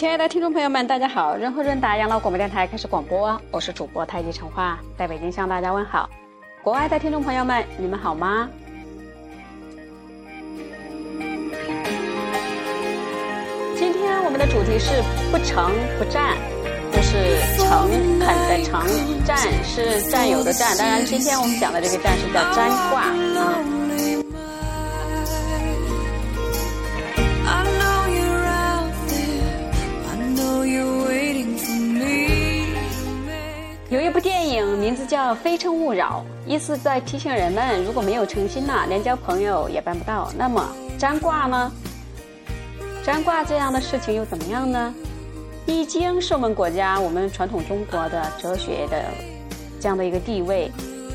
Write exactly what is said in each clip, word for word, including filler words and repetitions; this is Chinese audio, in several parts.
亲爱的听众朋友们，大家好，润和润达养老广播电台开始广播，我是主播太极陈化，在北京向大家问好。国外的听众朋友们，你们好吗？今天我们的主题是不诚不战，就是诚恳的诚，战是占有的战。当然今天我们讲的这个战是叫占卦啊。有一部电影名字叫《非诚勿扰》，意思在提醒人们，如果没有诚心呐、啊，连交朋友也办不到。那么占卦呢？占卦这样的事情又怎么样呢？易经是我们国家，我们传统中国的哲学的这样的一个地位。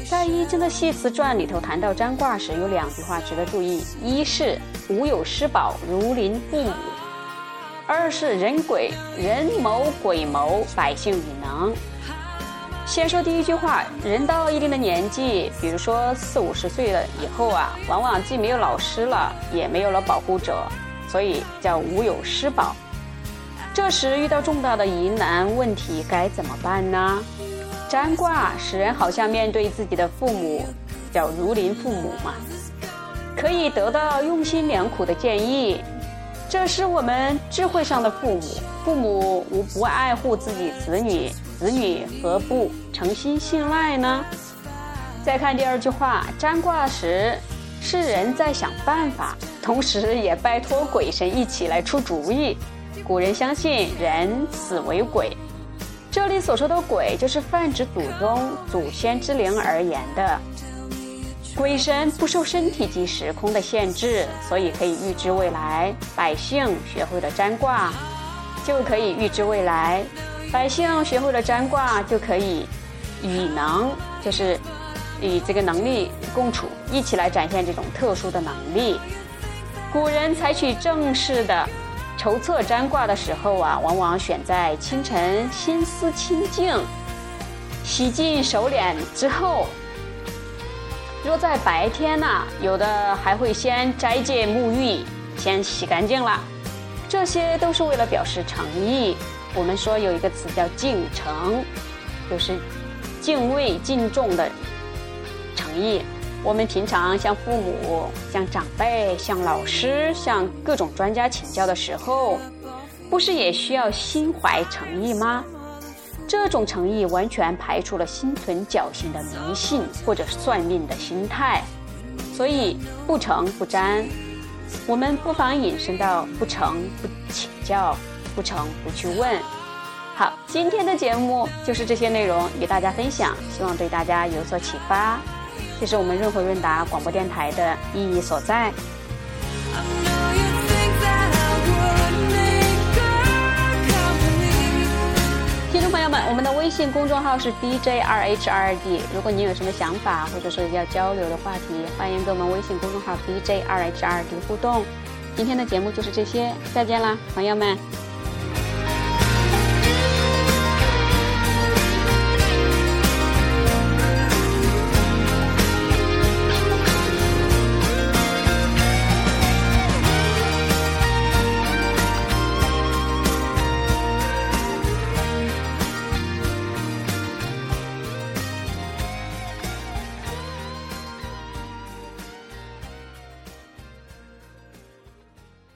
在易经的系辞传里头谈到占卦时，有两句话值得注意：一是无有失宝，如临父母；二是人鬼人谋鬼谋，百姓与能。先说第一句话，人到一定的年纪，比如说四五十岁了以后啊，往往既没有老师了，也没有了保护者，所以叫无有失宝。这时遇到重大的疑难问题该怎么办呢？占卦使人好像面对自己的父母，叫如临父母嘛，可以得到用心良苦的建议。这是我们智慧上的父母，父母无不爱护自己子女，子女何不诚心信赖呢？再看第二句话，占卦时是人在想办法，同时也拜托鬼神一起来出主意。古人相信人死为鬼，这里所说的鬼就是泛指祖宗祖先之灵而言的。鬼神不受身体及时空的限制，所以可以预知未来。百姓学会了占卦，就可以预知未来；百姓学会了占卦，就可以与能，就是与这个能力共处，一起来展现这种特殊的能力。古人采取正式的筹策占卦的时候啊，往往选在清晨心思清静、洗净手脸之后。若在白天呢、啊，有的还会先斋戒沐浴，先洗干净了，这些都是为了表示诚意。我们说有一个词叫敬诚，就是敬畏敬重的诚意。我们平常向父母、向长辈、向老师、向各种专家请教的时候，不是也需要心怀诚意吗？这种诚意完全排除了心存侥幸的迷信或者算命的心态，所以不诚不占。我们不妨引申到不诚不请教，不诚不去问。好，今天的节目就是这些内容与大家分享，希望对大家有所启发。这是我们润和润达广播电台的意义所在。我们的微信公众号是 B J R H R D， 如果您有什么想法或者说要交流的话题，欢迎跟我们微信公众号 B J R H R D 互动。今天的节目就是这些，再见啦，朋友们。